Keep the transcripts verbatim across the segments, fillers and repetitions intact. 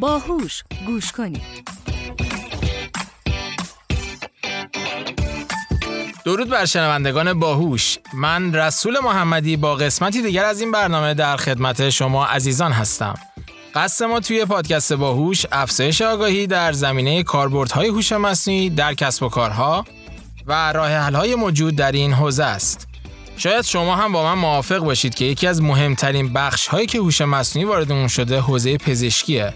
باهوش گوش کنید. درود بر شنوندگان باهوش، من رسول محمدی با قسمتی دیگر از این برنامه در خدمت شما عزیزان هستم. قصد ما توی پادکست باهوش افزایش آگاهی در زمینه کاربردهای هوش مصنوعی در کسب و کارها و راه حل‌های موجود در این حوزه است. شاید شما هم با من موافق باشید که یکی از مهمترین بخش‌هایی که هوش مصنوعی وارد اون شده حوزه پزشکیه.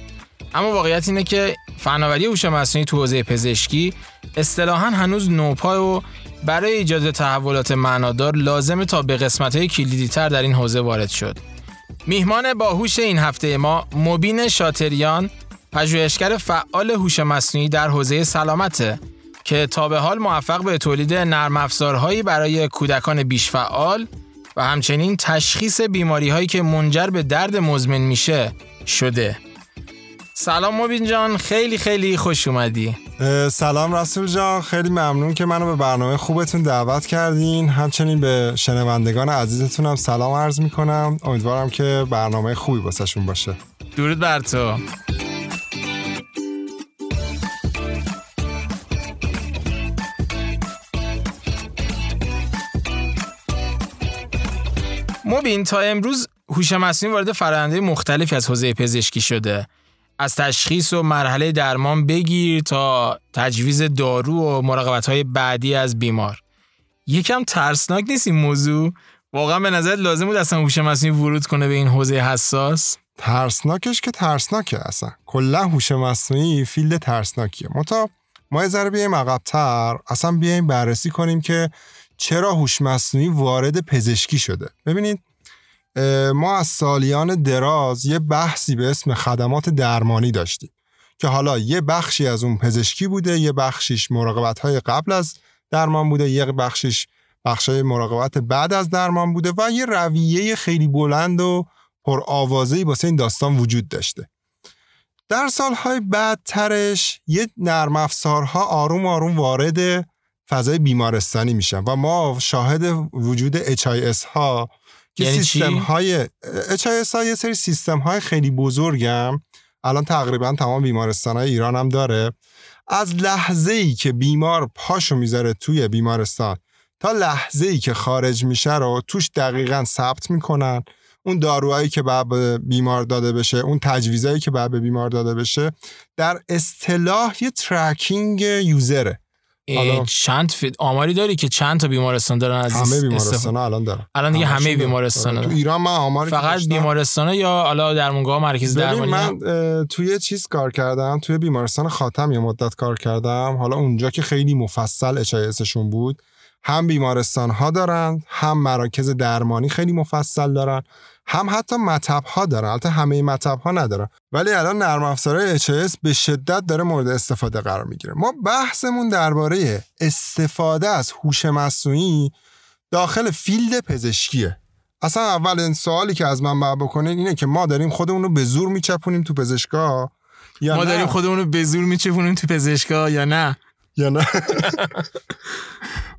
اما واقعیت اینه که فناوری هوش مصنوعی تو حوزه پزشکی اصطلاحاً هنوز نوپای و برای ایجاد تحولات معنادار لازمه تا به قسمت‌های کلیدی‌تر در این حوزه وارد شد. میهمان باهوش این هفته ما مبین شاطریان، پژوهشگر فعال هوش مصنوعی در حوزه سلامت که تا به حال موفق به تولید نرم افزارهایی برای کودکان بیش فعال و همچنین تشخیص بیماری‌هایی که منجر به درد مزمن میشه شده. سلام مبین جان، خیلی خیلی خوش اومدی. سلام رسول جان، خیلی ممنون که منو به برنامه خوبتون دعوت کردین. همچنین به شنوندگان عزیزتونم سلام عرض میکنم. امیدوارم که برنامه خوبی واسشون باشه. درود بر تو. مبین، تا امروز هوش مصنوعی وارد فرآیندهای مختلفی از حوزه پزشکی شده. از تشخیص و مرحله درمان بگیر تا تجویز دارو و مراقبت‌های بعدی از بیمار. یکم ترسناک نیست این موضوع؟ واقعا به نظر لازم بود اصلا هوش مصنوعی ورود کنه به این حوزه حساس؟ ترسناکش که ترسناکه، اصلا کلا هوش مصنوعی فیلد ترسناکیه. متا ما یه ذره بیایم عقب‌تر، اصلا بیایم بررسی کنیم که چرا هوش مصنوعی وارد پزشکی شده. ببینید ما از سالیان دراز یه بحثی به اسم خدمات درمانی داشتیم که حالا یه بخشی از اون پزشکی بوده، یه بخشیش مراقبت‌های قبل از درمان بوده، یه بخشیش بخشای مراقبت بعد از درمان بوده و یه رویه خیلی بلند و پرآوازه‌ای واسه این داستان وجود داشته. در سالهای بعدترش یه نرم افزارها آروم آروم وارد فضای بیمارستانی میشن و ما شاهد وجود اچ آی اس ها که یعنی سیستم های اچ آی اس ها یه سری سیستم های خیلی بزرگم الان تقریبا تمام بیمارستان های ایران هم داره. از لحظه ای که بیمار پاشو میذاره توی بیمارستان تا لحظه ای که خارج میشه رو توش دقیقاً ثبت میکنن، اون داروهایی که باید به بیمار داده بشه، اون تجویزایی که باید به بیمار داده بشه. در اصطلاح یه ترکینگ یوزره. چند فید آماری داری که چند تا بیمارستان دارن؟ از همه بیمارستان ها الان دارن، الان دیگه همه بیمارستان ها تو ایران. من آماری فقط بیمارستان ها یا حالا درمونگاه مرکز درمانی؟ من توی چیز کار کردم، توی بیمارستان خاتم یه مدت کار کردم. حالا اونجا که خیلی مفصل اچ آی اس شون بود، هم بیمارستان ها دارن، هم مراکز درمانی خیلی مفصل دارن، هم حتی مطب ها دارن. البته همه مطب ها ندارن، ولی الان نرم افزارهای اچ آی اس به شدت داره مورد استفاده قرار میگیره. ما بحثمون درباره استفاده از هوش مصنوعی داخل فیلد پزشکیه. اصلا اولین سوالی که از من باید بکنین اینه که ما داریم خودمون رو به زور میچپونیم تو پزشکا یا ما نه؟ داریم خودمون رو به زور میچپونیم تو پزشکا یا نه؟ یا نه؟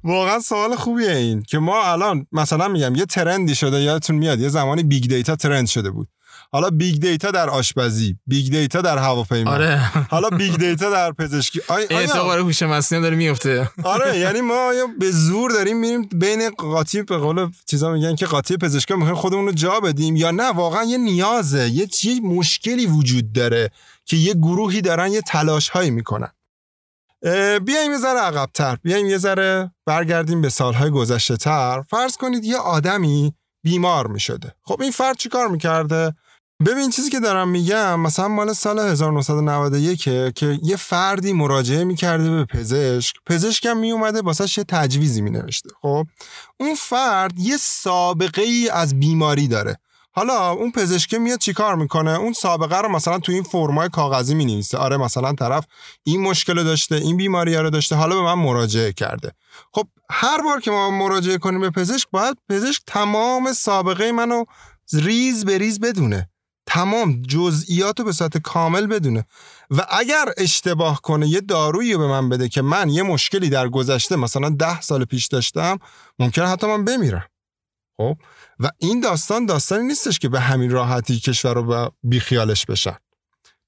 واقعا سوال خوبیه این که ما الان مثلا میگم یه ترندی شده. یادتون میاد یه زمانی بیگ دیتا ترند شده بود. حالا بیگ دیتا در آشپزی، بیگ دیتا در هواپیما، آره. حالا بیگ دیتا در پزشکی. آی آی اتفاقا هوش مصنوعی داره میفته. آره، یعنی ما به زور داریم میریم بین قاطی، به قول چیزا میگن که قاطی پزشکی، میخوایم خودمون رو جا بدیم یا نه واقعا یه نیازه، یه چیز مشکلی وجود داره که یه گروهی دارن یه تلاش‌هایی میکنن. بیایم یه ذره عقب‌تر، بیایم یه ذره برگردیم به سالهای گذشته‌تر. فرض کنید یه آدمی بیمار می‌شده. خب این فرد چی کار می‌کرده؟ ببین چیزی که دارم میگم مثلا مال سال هزار و نهصد و نود و یک که یه فردی مراجعه می‌کرده به پزشک، پزشکم میومده واسش یه تجویزی می‌نوشته. خب اون فرد یه سابقه‌ای از بیماری داره. حالا اون پزشک میاد چیکار میکنه؟ اون سابقه رو مثلا تو این فرمای کاغذی مینویسه. آره مثلا طرف این مشکل رو داشته، این بیماری رو داشته، حالا به من مراجعه کرده. خب هر بار که ما مراجعه کنیم به پزشک، باید پزشک تمام سابقه منو ریز به ریز بدونه، تمام جزئیاتو به صورت کامل بدونه و اگر اشتباه کنه یه دارویی به من بده که من یه مشکلی در گذشته مثلا ده سال پیش داشتم، ممکنه حتی من بمیرم. خب و این داستان داستانی نیستش که به همین راحتی کشور رو بیخیالش بشن.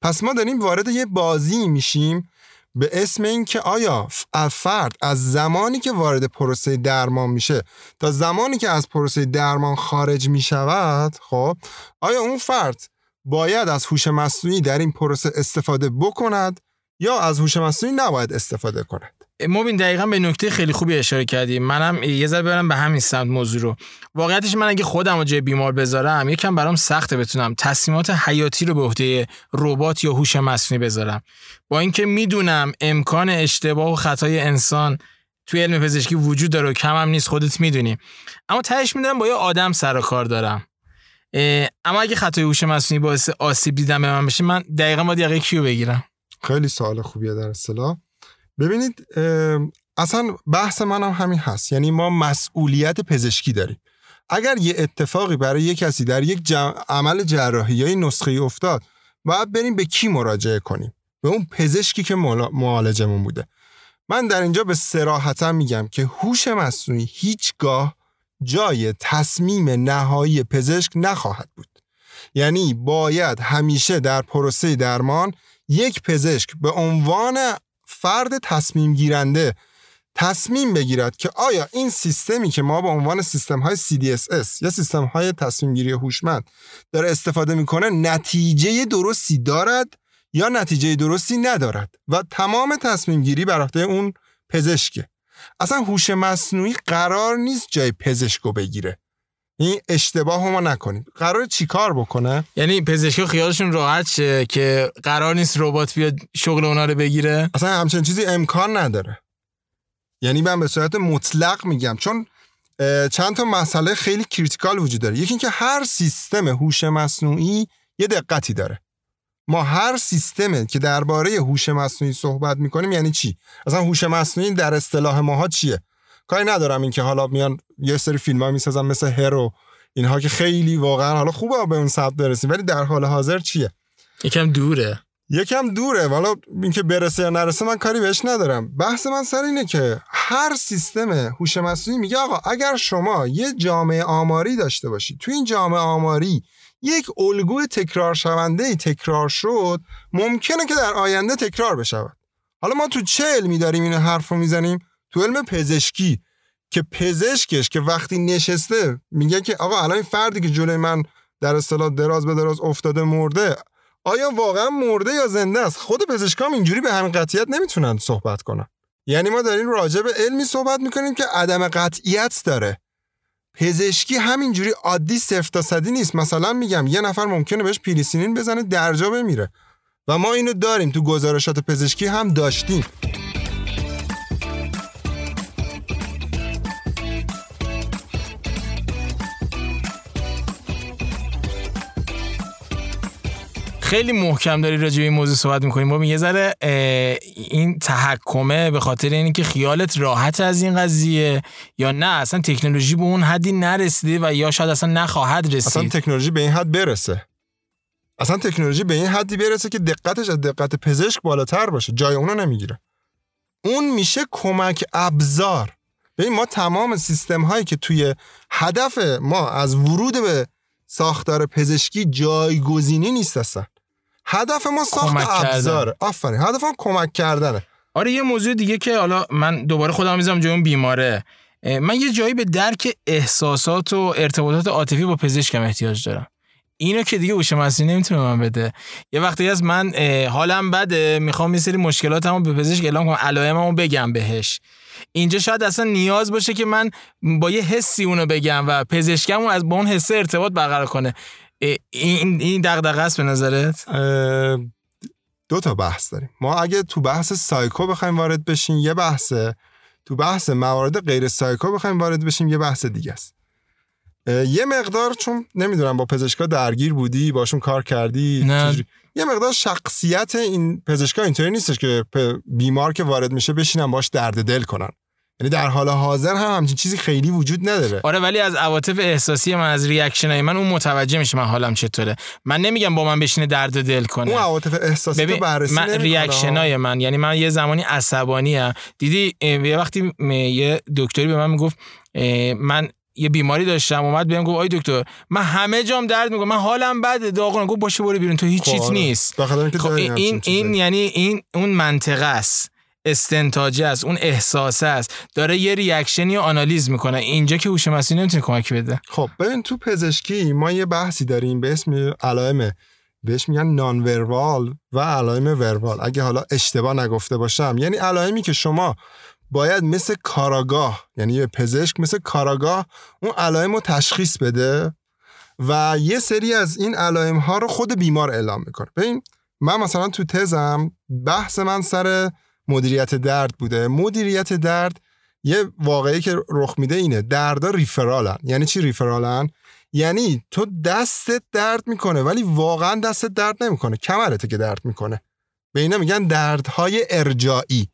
پس ما داریم وارد یه بازی میشیم به اسم این که آیا فرد از زمانی که وارد پروسه درمان میشه تا زمانی که از پروسه درمان خارج میشود، خب آیا اون فرد باید از هوش مصنوعی در این پروسه استفاده بکند یا از هوش مصنوعی نباید استفاده کند؟ مبین دقیقاً به نکته خیلی خوبی اشاره کردی. منم یه ذره برم به همین سمت موضوع رو. واقعیتش من اگه خودم رو جای بیمار بذارم یکم برام سخته بتونم تصمیمات حیاتی رو به عهده ربات یا هوش مصنوعی بذارم، با اینکه میدونم امکان اشتباه و خطای انسان توی علم پزشکی وجود داره و کم هم نیست، خودت میدونی. اما تهش میدونم با یه آدم سر و کار دارم. اما اگه خطای هوش مصنوعی باعث آسیب دیدن به من بشه، من دقیقاً با دقیقاً کیو بگیرم؟ خیلی سوال خوبیه در اصطلاح. ببینید اصلا بحث من هم همین هست، یعنی ما مسئولیت پزشکی داریم. اگر یه اتفاقی برای یک کسی در یک جم... عمل جراحی یا نسخه‌ای افتاد، باید بریم به کی مراجعه کنیم؟ به اون پزشکی که ملا... معالجمون بوده. من در اینجا به صراحتا میگم که هوش مصنوعی هیچگاه جای تصمیم نهایی پزشک نخواهد بود. یعنی باید همیشه در پروسه درمان یک پزشک به عنوان فرد تصمیم گیرنده تصمیم بگیرد که آیا این سیستمی که ما به عنوان سیستم های سی دی اس اس یا سیستم های تصمیم گیری هوشمند داره استفاده میکنه نتیجه درستی دارد یا نتیجه درستی ندارد و تمام تصمیم گیری بر عهده اون پزشکه. اصلا هوش مصنوعی قرار نیست جای پزشکو بگیره. این اشتباه ما نکنیم. قراره چی کار بکنه؟ یعنی پزشکی خیالشون راحت شه که قرار نیست ربات بیاد شغل اونا رو بگیره؟ اصلا همچین چیزی امکان نداره. یعنی من به صورت مطلق میگم، چون چند تا مسئله خیلی کریتیکال وجود داره. یکی اینکه هر سیستم هوش مصنوعی یه دقتی داره. ما هر سیستمی که درباره هوش مصنوعی صحبت میکنیم یعنی چی؟ اصلا هوش مصنوعی در اصطلاح ماها چیه؟ کاری ندارم این که حالا میان یه سری فیلم‌ها میسازن مثل هرو اینها که خیلی واقعا حالا خوبه به اون سبک برسیم، ولی در حال حاضر چیه؟ یکم دوره. یکم دوره. والا اینکه برسه یا نرسه من کاری بهش ندارم. بحث من سر اینه که هر سیستم هوش مصنوعی میگه آقا اگر شما یه جامعه آماری داشته باشی، تو این جامعه آماری یک الگوی تکرار شونده تکرار شد، ممکنه که در آینده تکرار بشه. حالا ما تو چه علمی داریم این حرفو میزنیم؟ تو علم پزشکی که پزشکش که وقتی نشسته میگه که آقا الان این فردی که جلوی من در اصطلاح دراز به دراز افتاده مرده، آیا واقعا مرده یا زنده است؟ خود پزشکام اینجوری به همین قطعیت نمیتونن صحبت کنن. یعنی ما داریم راجع به علمی صحبت میکنیم که عدم قطعیت داره. پزشکی همینجوری عادی صفر تا صدی نیست. مثلا میگم یه نفر ممکنه بهش پنیسیلین بزنه درجا بمیره و ما اینو داریم، تو گزارشات پزشکی هم داشتیم. خیلی محکم داری راجع به این موضوع صحبت می‌کنیم. ببین یه ذره این تحکمه به خاطر اینه که خیالت راحت از این قضیه یا نه اصلا تکنولوژی به اون حدی نرسیده و یا شاید اصلا نخواهد رسید. اصلا تکنولوژی به این حد برسه. اصلا تکنولوژی به این حدی برسه که دقتش از دقت پزشک بالاتر باشه، جای اون رو نمیگیره. اون میشه کمک ابزار. ببین ما تمام سیستم‌هایی که توی هدف ما از ورود به ساختار پزشکی جایگزینی نیست، اصلا هدف ما ساخت ابزار. آفرین، هدف ما کمک کردنه. آره یه موضوع دیگه که حالا من دوباره خودم میذارم جای اون بیماره، من یه جایی به درک احساسات و ارتباطات عاطفی با پزشکم احتیاج دارم. اینو که دیگه هوش مصنوعی نمیتونه من بده. یه وقتی از من حالم بده میخوام یه سری مشکلاتمو به پزشک اعلام کنم، علائممو بگم بهش. اینجا شاید اصلا نیاز باشه که من با یه حسی اونو بگم و پزشکمو از با اون حس ارتباط برقرار کنه. این این دغدغه است به نظرت؟ دو تا بحث داریم. ما اگه تو بحث سایکو بخوایم وارد بشیم یه بحثه، تو بحث موارد غیر سایکو بخوایم وارد بشیم یه بحث دیگه است. یه مقدار چون نمیدونم با پزشکا درگیر بودی، باشون کار کردی، نه. یه مقدار شخصیت این پزشکا اینطوری نیستش که بیمار که وارد میشه بشینن باش درد دل کنن. یعنی در حال حاضر هم همچین چیزی خیلی وجود نداره. آره ولی از عواطف احساسی من، از ریاکشنای من اون متوجه میشه من حالم چطوره. من نمیگم با من بشینه درد دل کنه. اون عواطف احساسی تو بررسی نمی‌کنه. من ریاکشنای من، یعنی من یه زمانی عصبانی‌ام. دیدی یه وقتی یه دکتری به من میگفت من یه بیماری داشتم، اومد بهم گفت آی دکتر من همه جام درد میکنه، من حالم بده، داغونم. گفت باشه برو بیرون، تو هیچ چیز نیست. خب این این یعنی این اون منطقه است، استنتاجه است، اون احساسه است، داره یه ریاکشنی آنالیز میکنه. اینجا که هوش مصنوعی نمیتونه کمک بده. خب ببین تو پزشکی ما یه بحثی داریم به اسم علائم، بهش میگن نان وروال و علائم وروال. اگه حالا اشتباه نگفته باشم یعنی علائمی که شما باید مثل کاراگاه، یعنی یه پزشک مثل کاراگاه اون علائم رو تشخیص بده و یه سری از این علائم ها رو خود بیمار اعلام میکنه. ببین من مثلا تو تزم بحث من سر مدیریت درد بوده. مدیریت درد یه واقعی که رخ میده اینه، دردا ریفرالن. یعنی چی ریفرالن؟ یعنی تو دستت درد میکنه ولی واقعا دستت درد نمیکنه، کمرته که درد میکنه. به اینا میگن دردهای ارجاعی.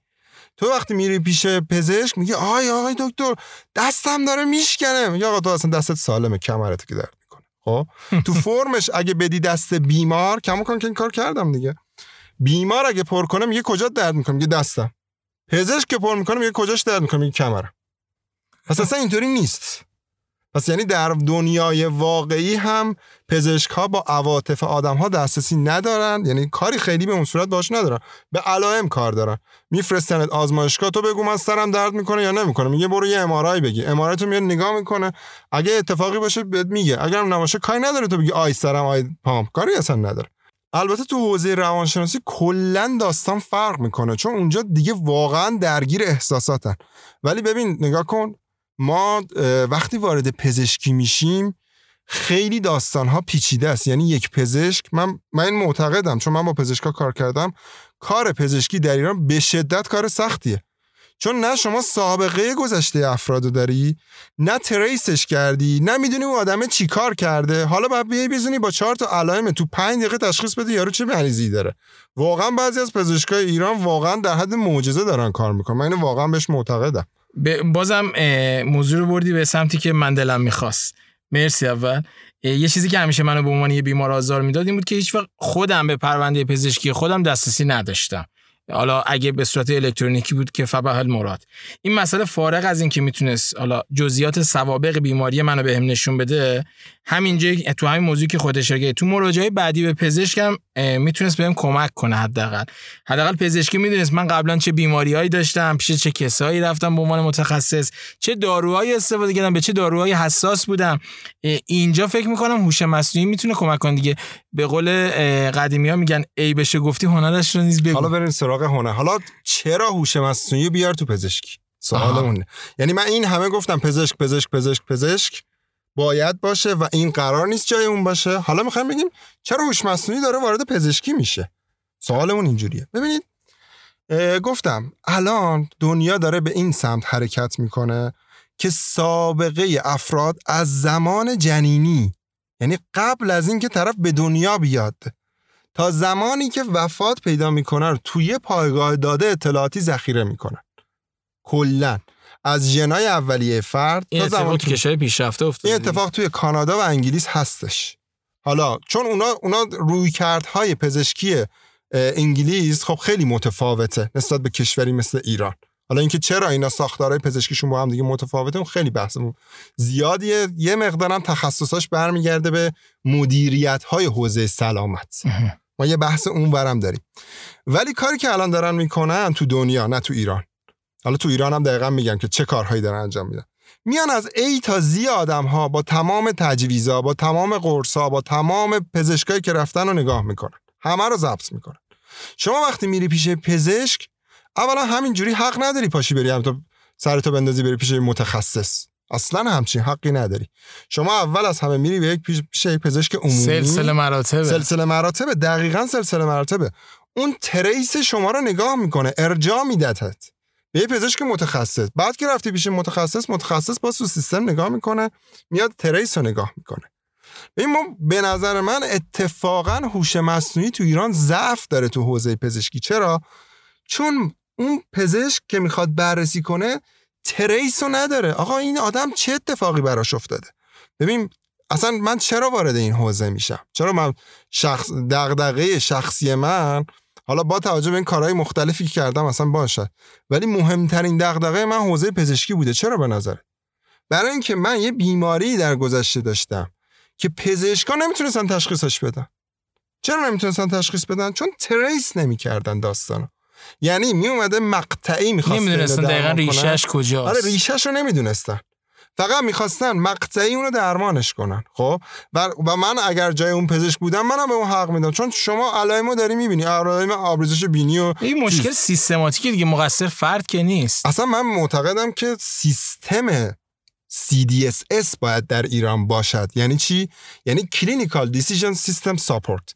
تو وقتی میری پیش پزشک میگی آی آی دکتر دستم داره میشکنه، میگه آقا تو اصلا دستت سالمه، کمرته که درد میکنه. خب تو فرمش اگه بدی دست بیمار، کماکان که این کار کردم دیگه، بیمار اگه پر کنه میگه کجا درد میکنه، میگه دستم. پزشک که پر میکنه میگه کجاش درد میکنه، میگه کمرم. پس اصلا اینطوری نیست. پس یعنی در دنیای واقعی هم پزشک‌ها با عواطف آدم‌ها دسترسی ندارن، یعنی کاری خیلی به اون صورت باش ندارن، به علائم کار دارن. میفرستنت آزمایشگاه، تو بگو من سرم درد میکنه یا نمیکنه، میگه برو یه ام آر آی بگی، ام آر آی تو میاد نگاه میکنه، اگه اتفاقی باشه بهت میگه، اگرم نباشه کاری نداره، تو بگی آی سرم آی پام، کاری اصلا نداره. البته تو حوزه روانشناسی کلا داستان فرق میکنه، چون اونجا دیگه واقعا درگیر احساساتن. ولی ببین نگاه کن، ما وقتی وارد پزشکی میشیم خیلی داستانها پیچیده است. یعنی یک پزشک، من من این معتقدم چون من با پزشکا کار کردم، کار پزشکی در ایران به شدت کار سختیه، چون نه شما سابقه گذشته افرادو داری، نه تریسش کردی، نه میدونی اون آدمه چی کار کرده. حالا بعد بیای بزنی با چهار تا علائم تو پنج دقیقه تشخیص بده یارو چه مریضی داره. واقعا بعضی از پزشکای ایران واقعا در حد معجزه دارن کار میکنن. من اینو واقعا بهش معتقدم. بازم موضوع رو بردی به سمتی که من دلم میخواست. مرسی. اول یه چیزی که همیشه منو به عنوان یه بیمار آزار میداد این بود که هیچ وقت خودم به پرونده پزشکی خودم دسترسی نداشتم. حالا اگه به صورت الکترونیکی بود که فبحل مراد. این مسئله فارغ از این که میتونست حالا جزئیات سوابق بیماری منو بهم نشون بده، همینجا تو همین موضوعی که خودش گفت، تو مراجعه بعدی به پزشکم میتونست بهم کمک کنه. حداقل حداقل پزشکی میدونست من قبلا چه بیماریایی داشتم، پیش چه کسایی رفتم به عنوان متخصص، چه داروهایی استفاده کردم، به چه داروهایی حساس بودم. اینجا فکر میکنم هوش مصنوعی میتونه کمک کنه دیگه. به قول قدیمی‌ها میگن ای بشه گفتی هنرش رو نیز بگو. حالا بریم سراغ هنر. حالا چرا هوش مصنوعی بیار تو پزشکی؟ سوالمونه. یعنی من این همه گفتم پزشک پزشک پزشک پزشک باید باشه و این قرار نیست جای اون باشه. حالا میخوایم بگیم چرا هوش مصنوعی داره وارد پزشکی میشه. سوالمون اینجوریه. ببینید گفتم الان دنیا داره به این سمت حرکت میکنه که سابقه افراد از زمان جنینی، یعنی قبل از این که طرف به دنیا بیاد تا زمانی که وفات پیدا میکنه رو توی پایگاه داده اطلاعاتی ذخیره میکنن. کلا از ژنای اولیه فرد تا زمان که کشور پیشرفته افتاده. این اتفاق توی کانادا و انگلیس هستش. حالا چون اونا اونا رویکردهای پزشکی انگلیس خب خیلی متفاوته نسبت به کشوری مثل ایران. حالا اینکه چرا اینا ساختارهای پزشکیشون با هم دیگه متفاوته اون خیلی بحثمون زیادیه. یه مقدارم تخصصاش برمیگرده به مدیریت‌های حوزه سلامت. ما یه بحث اون برم داریم. ولی کاری که الان دارن میکنن تو دنیا، نه تو ایران، حالا تو ایران هم دقیقاً میگم که چه کارهایی دارن انجام میدن، میان از A تا Z آدم‌ها با تمام تجویزا، با تمام قرصا، با تمام پزشکایی که رفتن رو نگاه میکنن، همه رو ضبط میکنن. شما وقتی میری پیش پزشک اولا همینجوری حق نداری پاشی بری هم تو سرتو بندازی بری پیش متخصص، اصلا همچین حقی نداری. شما اول از همه میری به یک پیش پیش یک پزشک عمومی. سلسله مراتب سلسله مراتب دقیقاً سلسله مراتب اون تریس شما رو نگاه میکنه، ارجاع میدهت به یک پزشک متخصص. بعد که رفتی پیش متخصص، متخصص با سو سیستم نگاه میکنه، میاد تریس رو نگاه میکنه. ببین به نظر من اتفاقاً هوش مصنوعی تو ایران ضعف داره تو حوزه پزشکی. چرا؟ چون اون پزشک که میخواد بررسی کنه تریسو نداره. آقا این آدم چه اتفاقی براش افتاده؟ ببین اصلا من چرا وارد این حوزه میشم؟ چرا من شخص دغدغه شخصی من، حالا با توجه به این کارهای مختلفی که کردم اصلا باشه، ولی مهمترین دغدغه من حوزه پزشکی بوده. چرا به نظر؟ برای اینکه من یه بیماری در گذشته داشتم که پزشکا نمیتونستن تشخیصش بدن. چرا نمیتونستن تشخیص بدن؟ چون تریس نمیکردن داستانو. یعنی می اومده مقطعی می‌خواستن، نمیدونستن دقیقاً ریشه‌اش کجاست. آره ریشه‌شو نمیدونستن. فقط می‌خواستن مقطعی اونو درمانش کنن. خب و من اگر جای اون پزشک بودم منم به اون حق میدادم، چون شما علائمو داری می‌بینی، علائم آبریزش بینی و این مشکل چیز. سیستماتیکه دیگه، مقصر فرد که نیست. اصلا من معتقدم که سیستم سی دی اس اس باید در ایران باشد. یعنی چی؟ یعنی کلینیکال دیسیژن سیستم ساپورت.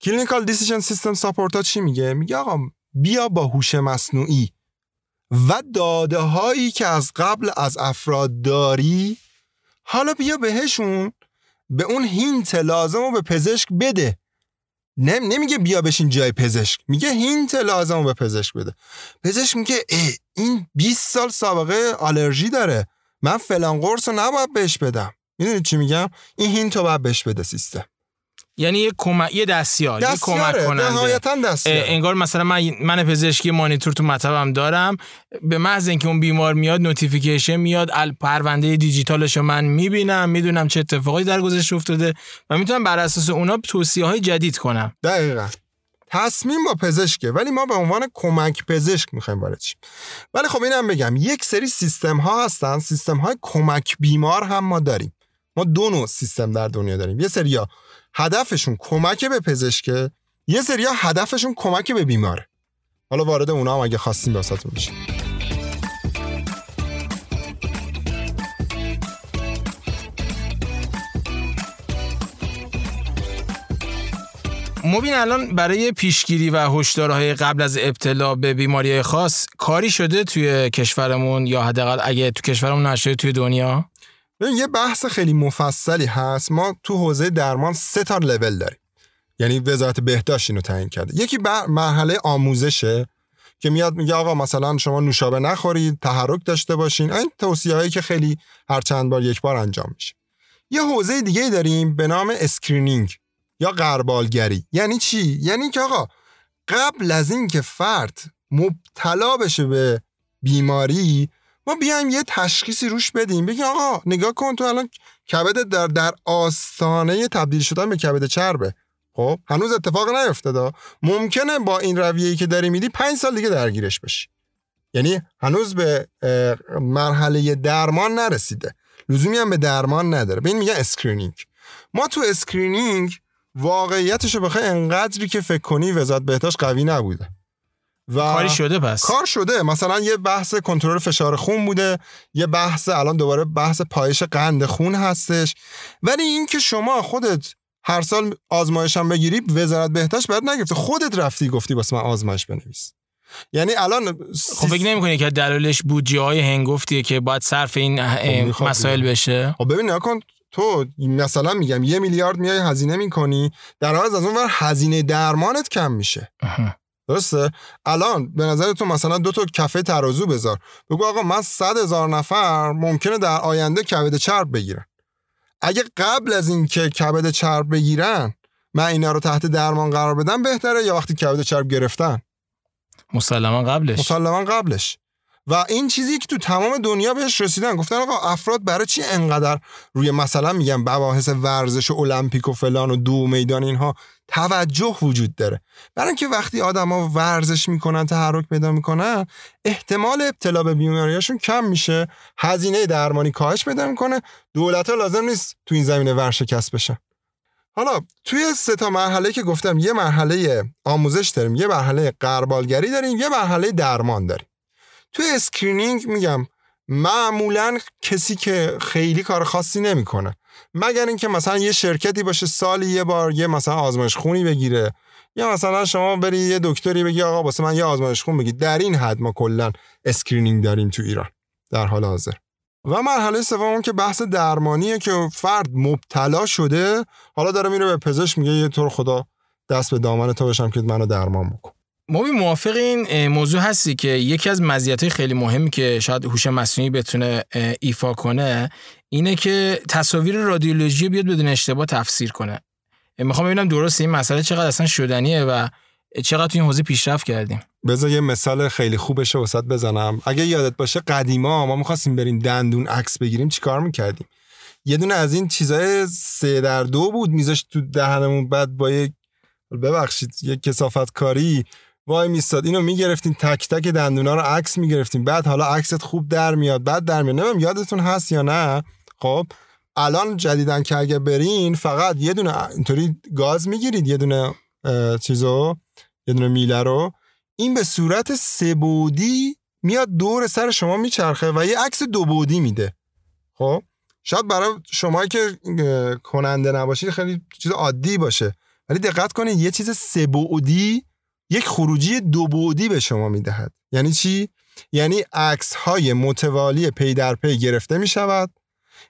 کلینیکال دیسیژن سیستم ساپورت ها چی میگه؟ میگه آقا بیا با هوش مصنوعی و داده هایی که از قبل از افراد داری حالا بیا بهشون به اون هینت لازم رو به پزشک بده. نم نمیگه بیا بشین جای پزشک، میگه هینت لازم رو به پزشک بده. پزشک میگه ای این بیست سال سابقه آلرژی داره، من فلان قرص رو نباید بهش بدم. میدونی چی میگم؟ این هینت رو باید بهش بده سیستم. یعنی یه کمک، یه دستیار، یه کمک کننده. نهایتاً دستیار. انگار مثلا من من پزشکی مانیتور تو مطبم دارم، به محض اینکه اون بیمار میاد نوتیفیکیشن میاد، ال پرونده دیجیتالش رو من میبینم، میدونم چه اتفاقی در گذشته افتاده و میتونم بر اساس اونا توصیه‌های جدید کنم. دقیقاً. تصمیم با پزشکه، ولی ما به عنوان کمک پزشک میخوایم وارد شیم. ولی خب اینم بگم یک سری سیستم ها هستن، سیستم های کمک بیمار هم ما داریم. ما دو نوع سیستم در دنیا داریم. یه سریا هدفشون کمک به پزشکه، یه سریا هدفشون کمک به بیماره. حالا وارد اونا هم اگه خواستیم باستون بشیم. مبین الان برای پیشگیری و هشدارهای قبل از ابتلا به بیماری خاص کاری شده توی کشورمون، یا حداقل اگه تو کشورمون نشده توی دنیا؟ یه بحث خیلی مفصلی هست. ما تو حوزه درمان سه تا لول داریم، یعنی وزارت بهداشت اینو تعیین کرده. یکی مرحله آموزشه که میاد میگه آقا مثلا شما نوشابه نخورید، تحرک داشته باشین، این توصیه‌هایی که خیلی هر چند بار یک بار انجام میشه. یه حوزه دیگه داریم به نام اسکرینینگ یا غربالگری. یعنی چی؟ یعنی که آقا قبل از این که فرد مبتلا بشه به بیماری ما بیایم یه تشخیصی روش بدیم، بگیم آقا نگاه کن تو الان کبد در در آستانه تبدیل شدن به کبد چربه. خب هنوز اتفاق نیفتاده، ممکنه با این رویه‌ای که داری میدی پنج سال دیگه درگیرش بشی. یعنی هنوز به مرحله درمان نرسیده، لزومی هم به درمان نداره. به این میگن اسکرینینگ. ما تو اسکرینینگ واقعیتشو بخوای انقدری که فکر کنی وزارت بهداشت قوی نبوده و کاری شده. پس کار شده، مثلا یه بحث کنترل فشار خون بوده، یه بحث الان دوباره بحث پایش قند خون هستش. ولی این که شما خودت هر سال آزمایش هم بگیری، وزارت بهداشت برات نگرفته، خودت رفتی گفتی واسه من آزمایش بنویس. یعنی الان سیست... خب فکر نمی‌کنی که دلایلش بودجه‌های هنگفتیه که باید صرف این مسائل بشه؟ خب ببین نکن تو مثلا میگم یه میلیارد میای هزینه میکنی، در حال از اون ور هزینه درمانت کم میشه. احه. درسته؟ الان به نظر تو مثلا دو تا کفه ترازو بذار، بگو آقا من صد هزار نفر ممکنه در آینده کبد چرب بگیرن. اگه قبل از این که کبد چرب بگیرن من اینا رو تحت درمان قرار بدم بهتره یا وقتی کبد چرب گرفتن؟ مسلماً قبلش. مسلماً قبلش. و این چیزی که تو تمام دنیا بهش رسیدن، گفتن آقا افراد برای چی انقدر روی مثلا میگم مباحث ورزش و المپیک و فلان و دو میدان اینها توجه وجود داره؟ برای اینکه وقتی آدما ورزش میکنن، تحرک پیدا میکنن، احتمال ابتلا به بیماریاشون کم میشه، هزینه درمانی کاهش پیدا میکنه، دولت‌ها لازم نیست تو این زمینه ورشکست بشن. حالا توی سه تا مرحله که گفتم، یه مرحله آموزش داریم، یه مرحله غربالگری داریم، یه مرحله درمان داریم. تو اسکرینینگ میگم معمولا کسی که خیلی کار خاصی نمیکنه، مگر اینکه مثلا یه شرکتی باشه سالی یه بار یه مثلا آزمایش خونی بگیره، یا مثلا شما بری یه دکتری بگی آقا واسه من یه آزمایش خون بگی. در این حد ما کلا اسکرینینگ داریم تو ایران در حال حاضر. و مرحله سوم که بحث درمانیه که فرد مبتلا شده، حالا داره میره به پزشک میگه یه طور خدا دست به دامن تو بشم که منو درمان بکن. مبین، موافق این موضوع هستی که یکی از مزیت‌های خیلی مهمی که شاید هوش مصنوعی بتونه ایفا کنه اینه که تصاویر رادیولوژی بیاد بدون اشتباه تفسیر کنه؟ میخوام ببینم درست این مسئله چقدر اصلا شدنیه و چقدر توی این حوزه پیشرفت کردیم. بذار یه مثال خیلی خوبش واسط بزنم. اگه یادت باشه قدیما ما می‌خواستیم بریم دندون عکس بگیریم چیکار می‌کردیم؟ یه دونه از این چیزای سه در دو بود میذاشت تو دهنمون، بعد با یک ببخشید یک کثافت کاری وای میستاد اینو میگرفتیم تک تک دندونا رو عکس میگرفتیم، بعد حالا عکست خوب در میاد بعد در میاد. نمیدونم یادتون هست یا نه. خب الان جدیدن که اگه برین فقط یه دونه اینطوری گاز میگیرید، یه دونه چیزو، یه دونه میله رو، این به صورت سه بعدی میاد دور سر شما میچرخه و یه عکس دو بعدی میده. خب شاید برای شما که کننده نباشید خیلی چیز عادی باشه، ولی دقت کنید یه چیز سه بعدی یک خروجی دو بعدی به شما میدهد. یعنی چی؟ یعنی عکس‌های متوالی پی در پی گرفته میشود،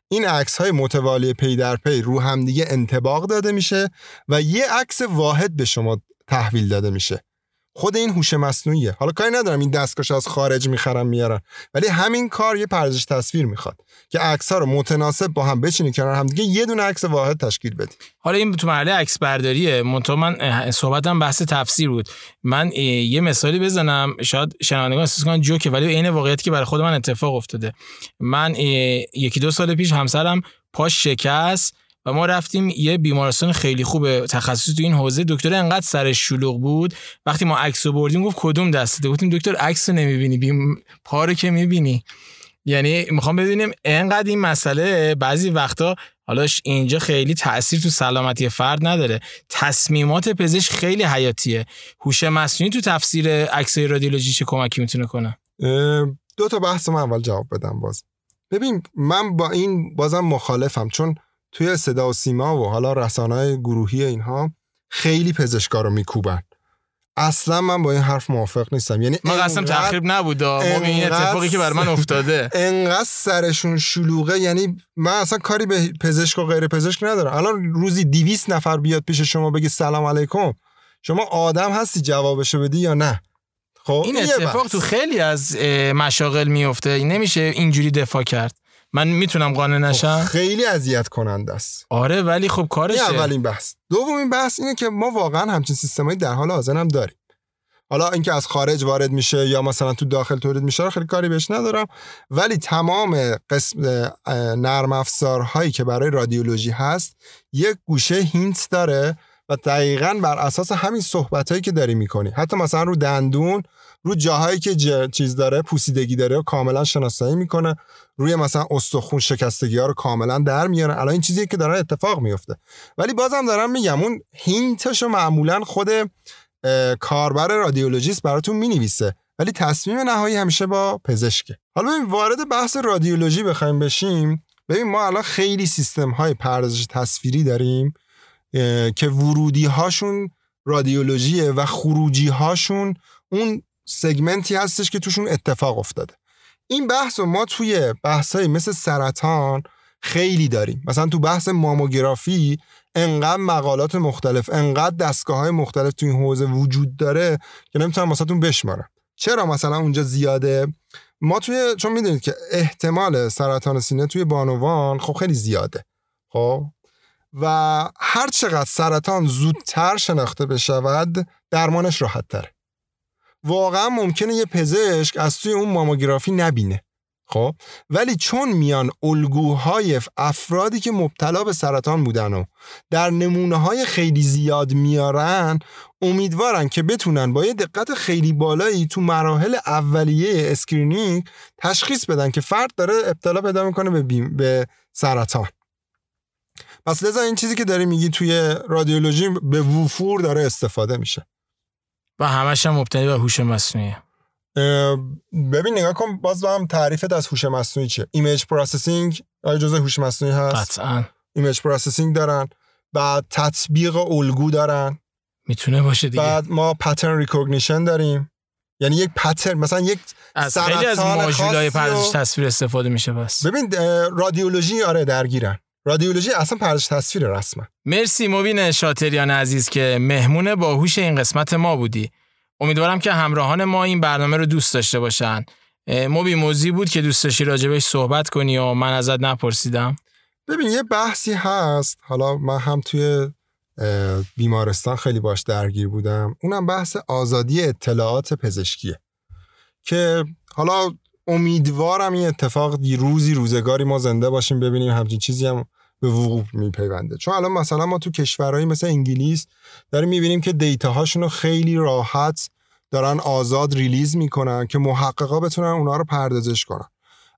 این عکس‌های متوالی پی در پی رو هم دیگه انطباق داده میشه و یه عکس واحد به شما تحویل داده میشه. خود این هوش مصنوعیه. حالا کاری ندارم این دستکش از خارج میخرن میارن، ولی همین کار یه پردازش تصویر میخواد که عکس‌ها رو متناسب با هم بچینی کنار هم دیگه یه دونه عکس واحد تشکیل بدی. حالا این تو مرحله عکس برداریه. منتها من صحبتم بحث تفسیر بود. من یه مثالی بزنم شاید شنوندگان احساس کنن جوکه، ولی عین واقعیت که برای خود من اتفاق افتاده. من یکی دو سال پیش همسرم پاش شکست و ما رفتیم یه بیمارستان خیلی خوب تخصصی تو این حوزه. دکتر انقدر سرش شلوغ بود وقتی ما عکسو بردیم گفت کدوم دستته؟ گفتیم دکتر عکسو نمیبینی، بیم پا رو که میبینی. یعنی میخوام ببینیم انقدر این مسئله بعضی وقتا حالا اینجا خیلی تأثیر تو سلامتی فرد نداره، تصمیمات پزشک خیلی حیاتیه. هوش مصنوعی تو تفسیر عکسای رادیولوژی چه کمکی میتونه کنه؟ دو تا بحث من اول جواب بدم. باز ببین من با این بازم مخالفم، چون توی صدا و سیما و حالا رسانه‌های گروهی اینها خیلی پزشکا رو میکوبن. اصلا من با این حرف موافق نیستم. یعنی من اصلا تخریب نبود، این اتفاقی که بر من افتاده. انقدر سرشون شلوغه، یعنی من اصلا کاری به پزشک و غیر پزشک ندارم. الان روزی دویست نفر بیاد پیش شما بگه سلام علیکم، شما آدم هستی جوابشو بدی یا نه؟ خب این اتفاق تو خیلی از مشاغل میفته، نمیشه اینجوری دفاع کرد. من میتونم قانع نشم؟ خیلی اذیت کننده است. آره ولی خب کارشه. این اولین بحث. دومین بحث اینه که ما واقعا همچین سیستمایی در حال حاضر هم داریم. حالا اینکه از خارج وارد میشه یا مثلا تو داخل تولید میشه خیلی کاری بهش ندارم، ولی تمام قسم نرم افزارهایی که برای رادیولوژی هست یک گوشه هینت داره و دقیقاً بر اساس همین صحبتایی که داری میکنی، حتی مثلا رو دندون، رو جاهایی که جا... چیز داره، پوسیدگی داره و کاملا شناسایی میکنه، روی مثلا استخون شکستگی ها رو کاملا در میاره. الان این چیزیه که داره اتفاق میفته، ولی بازم دارم میگم اون هینتشو معمولا خود کاربر رادیولوژیست براتون مینویسه، ولی تصمیم نهایی همیشه با پزشکه. حالا ببین وارد بحث رادیولوژی بخوایم بشیم، ببین ما الان خیلی سیستم های پردازش تصویری داریم که ورودی هاشون رادیولوژیه و خروجی هاشون اون سگمنتی هستش که توشون اتفاق افتاده. این بحث رو ما توی بحث‌های مثل سرطان خیلی داریم. مثلا تو بحث ماموگرافی انقدر مقالات مختلف، انقدر دستگاه‌های مختلف توی این حوزه وجود داره که نمیتونم واسهتون بشمارم. چرا مثلا اونجا زیاده؟ ما توی چون میدونید که احتمال سرطان سینه توی بانوان خب خیلی زیاده. خب و هر چقدر سرطان زودتر شناخته بشود درمانش راحت‌تره. واقعا ممکنه یه پزشک از توی اون ماموگرافی نبینه، خب ولی چون میان الگوهای افرادی که مبتلا به سرطان بودن و در نمونه‌های خیلی زیاد میارن، امیدوارن که بتونن با یه دقت خیلی بالایی تو مراحل اولیه اسکرینینگ تشخیص بدن که فرد داره ابتلا پیدا میکنه به, بیم... به سرطان. پس لذا این چیزی که داری میگی توی رادیولوژی به وفور داره استفاده میشه و همش هم مبتنی بر هوش مصنوعی. ببین نگاه کن باز با هم تعریفت از هوش مصنوعی چیه؟ ایمیج پروسسینگ آیا جزء هوش مصنوعی هست؟ قطعاً. ایمیج پروسسینگ دارن، بعد تطبیق الگو دارن. میتونه باشه دیگه. بعد ما پترن ریکگنیشن داریم. یعنی یک پترن مثلا یک از خیلی از ماژولای پردازش تصویر استفاده میشه. بس ببین رادیولوژی آره درگیرن. رادیولوژی اصلا پردازش تصویر رسما. مرسی مبین شاطریان عزیز که مهمون باهوش این قسمت ما بودی. امیدوارم که همراهان ما این برنامه رو دوست داشته باشن. مبین موضوعی بود که دوست داشتی راجبش صحبت کنی و من ازت نپرسیدم؟ ببین یه بحثی هست، حالا من هم توی بیمارستان خیلی باش درگیر بودم، اونم بحث آزادی اطلاعات پزشکیه که حالا امیدوارم این اتفاق روزی روزگاری ما زنده باشیم ببینیم همچین چیزی هم به وقوع میپیونده. چون الان مثلا ما تو کشورهایی مثل انگلیس داریم میبینیم که دیتاهاشون رو خیلی راحت دارن آزاد ریلیز میکنن که محققا بتونن اونا رو پردازش کنن.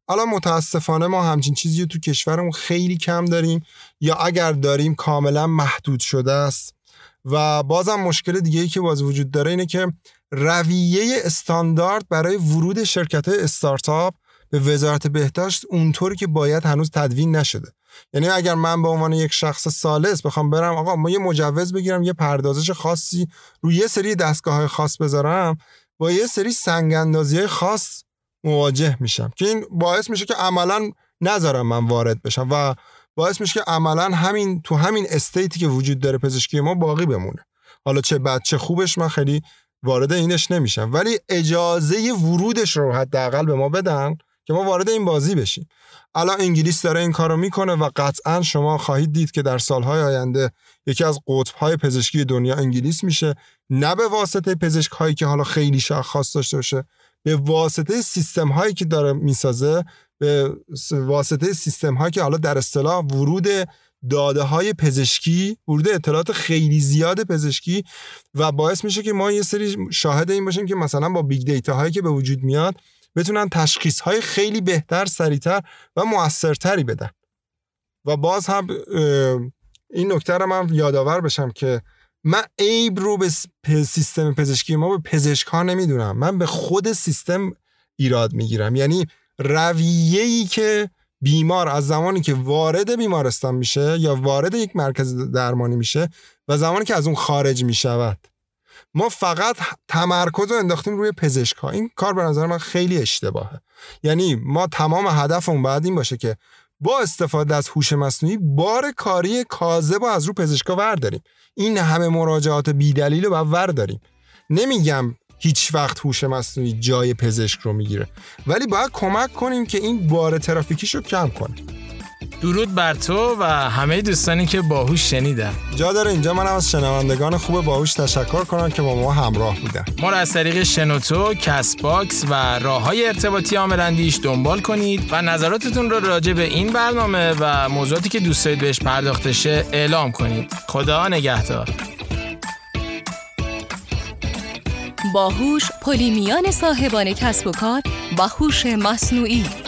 الان متاسفانه ما همچین چیزی رو تو کشورمون خیلی کم داریم، یا اگر داریم کاملا محدود شده است. و بازم مشکل دیگه‌ای که باز وجود داره اینه که رویه استاندارد برای ورود شرکت‌های استارتاپ به وزارت بهداشت اونطوری که باید هنوز تدوین نشده. یعنی اگر من به عنوان یک شخص ثالث بخوام برم آقا ما یه مجوز بگیرم، یه پردازش خاصی روی یه سری دستگاه‌های خاص بذارم، با یه سری سنگ‌اندازی‌های خاص مواجه میشم که این باعث میشه که عملاً نذارم من وارد بشم و باعث میشه که عملاً همین تو همین استیتی که وجود داره پزشکی ما باقی بمونه. حالا چه بد چه خوبش من خیلی وارد اینش نمیشم، ولی اجازه ورودش رو حداقل به ما بدن که ما وارد این بازی بشیم. الان انگلیس داره این کارو میکنه و قطعاً شما خواهید دید که در سالهای آینده یکی از قطب‌های پزشکی دنیا انگلیس میشه، نه به واسطه پزشک‌هایی که حالا خیلی شاخص داشته باشه، به واسطه سیستم‌هایی که داره میسازه، به واسطه سیستم‌هایی که حالا در اصطلاح ورود داده‌های پزشکی، ورود اطلاعات خیلی زیاد پزشکی، و باعث میشه که ما یه سری شاهد این باشیم که مثلا با بیگ دیتا هایی که به وجود میاد بتونن تشخیص‌های خیلی بهتر، سریع‌تر و موثرتری بدن. و باز هم این نکته رو من یادآور بشم که من عیب رو به سیستم پزشکی ما، به پزشک‌ها نمیدونم، من به خود سیستم ایراد میگیرم. یعنی رویه‌ای که بیمار از زمانی که وارد بیمارستان میشه یا وارد یک مرکز درمانی میشه و زمانی که از اون خارج میشود، ما فقط تمرکز رو انداختیم روی پزشک‌ها. این کار به نظر من خیلی اشتباهه. یعنی ما تمام هدفمون باید این باشه که با استفاده از هوش مصنوعی بار کاری کاذب رو از رو پزشک‌ها ورداریم. این همه مراجعات بی‌دلیل رو باید ورداریم. نمیگم هیچ وقت هوش مصنوعی جای پزشک رو میگیره، ولی باید کمک کنیم که این بار ترافیکیش رو کم کنیم. درود بر تو و همه دوستانی که باهوش شنیدن. جا داره اینجا منم از شنوندگان خوب باهوش تشکر کنم که با ما همراه بودن. ما را از طریق شنوتو، کست باکس و راه‌های ارتباطی عامل‌اندیش دنبال کنید و نظراتتون رو راجع به این برنامه و موضوعاتی که دوست دارید بهش پرداخت شه اعلام کنید. خدا نگهدار. باهوش پلیمیان صاحبان کسب و کار و هوش مصنوعی.